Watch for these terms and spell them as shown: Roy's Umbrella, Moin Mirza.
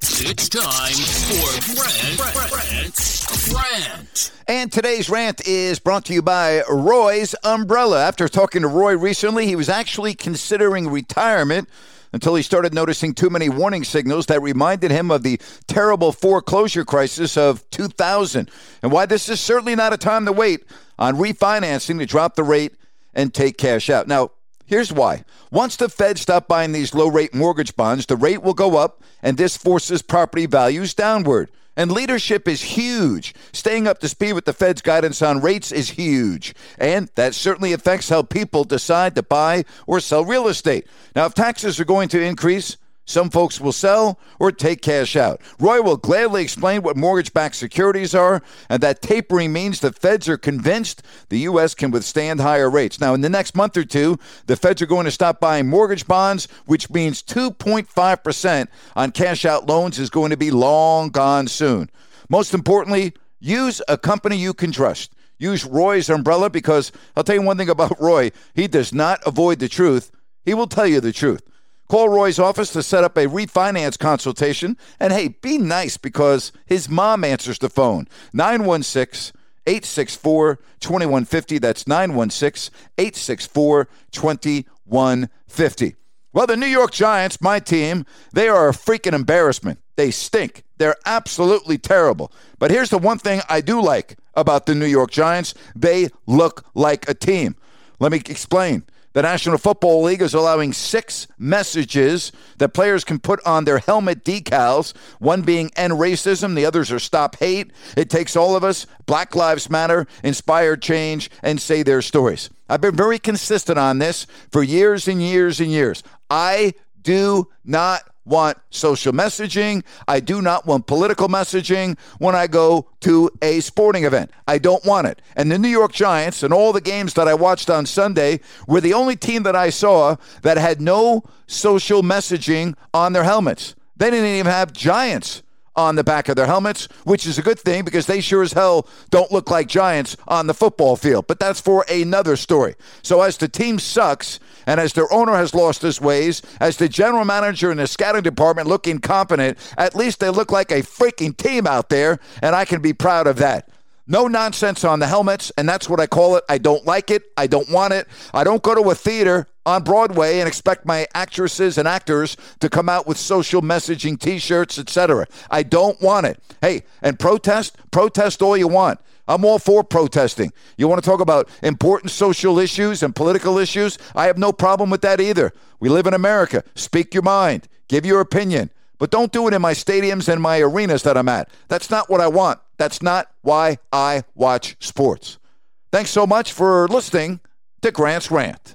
It's time for Rant. And today's rant is brought to you by Roy's Umbrella. After talking to Roy recently, he was actually considering retirement until he started noticing too many warning signals that reminded him of the terrible foreclosure crisis of 2000 and why this is certainly not a time to wait on refinancing to drop the rate and take cash out. Now, here's why. Once the Fed stops buying these low-rate mortgage bonds, the rate will go up, and this forces property values downward. And leadership is huge. Staying up to speed with the Fed's guidance on rates is huge. And that certainly affects how people decide to buy or sell real estate. Now, if taxes are going to increase, some folks will sell or take cash out. Roy will gladly explain what mortgage-backed securities are and that tapering means the Feds are convinced the U.S. can withstand higher rates. Now, in the next month or two, the Feds are going to stop buying mortgage bonds, which means 2.5% on cash-out loans is going to be long gone soon. Most importantly, use a company you can trust. Use Roy's Umbrella because I'll tell you one thing about Roy. He does not avoid the truth. He will tell you the truth. Call Roy's office to set up a refinance consultation. And, hey, be nice because his mom answers the phone. 916-864-2150. That's 916-864-2150. Well, the New York Giants, my team, they are a freaking embarrassment. They stink. They're absolutely terrible. But here's the one thing I do like about the New York Giants. They look like a team. Let me explain. The National Football League is allowing 6 messages that players can put on their helmet decals, one being end racism, the others are stop hate. It takes all of us, Black Lives Matter, inspire change, and say their stories. I've been very consistent on this for years and years and years. I do not want social messaging. I do not want political messaging when I go to a sporting event. I don't want it. And the New York Giants and all the games that I watched on Sunday were the only team that I saw that had no social messaging on their helmets. They didn't even have Giants on the back of their helmets, which is a good thing because they sure as hell don't look like Giants on the football field. But that's for another story. So as the team sucks and as their owner has lost his ways, as the general manager and the scouting department look incompetent, at least they look like a freaking team out there, and I can be proud of that. No nonsense on the helmets, and that's what I call it. I don't like it. I don't want it. I don't go to a theater on Broadway and expect my actresses and actors to come out with social messaging T-shirts, etc. I don't want it. Hey, and protest all you want. I'm all for protesting. You want to talk about important social issues and political issues? I have no problem with that either. We live in America. Speak your mind. Give your opinion. But don't do it in my stadiums and my arenas that I'm at. That's not what I want. That's not why I watch sports. Thanks so much for listening to Grant's Rant.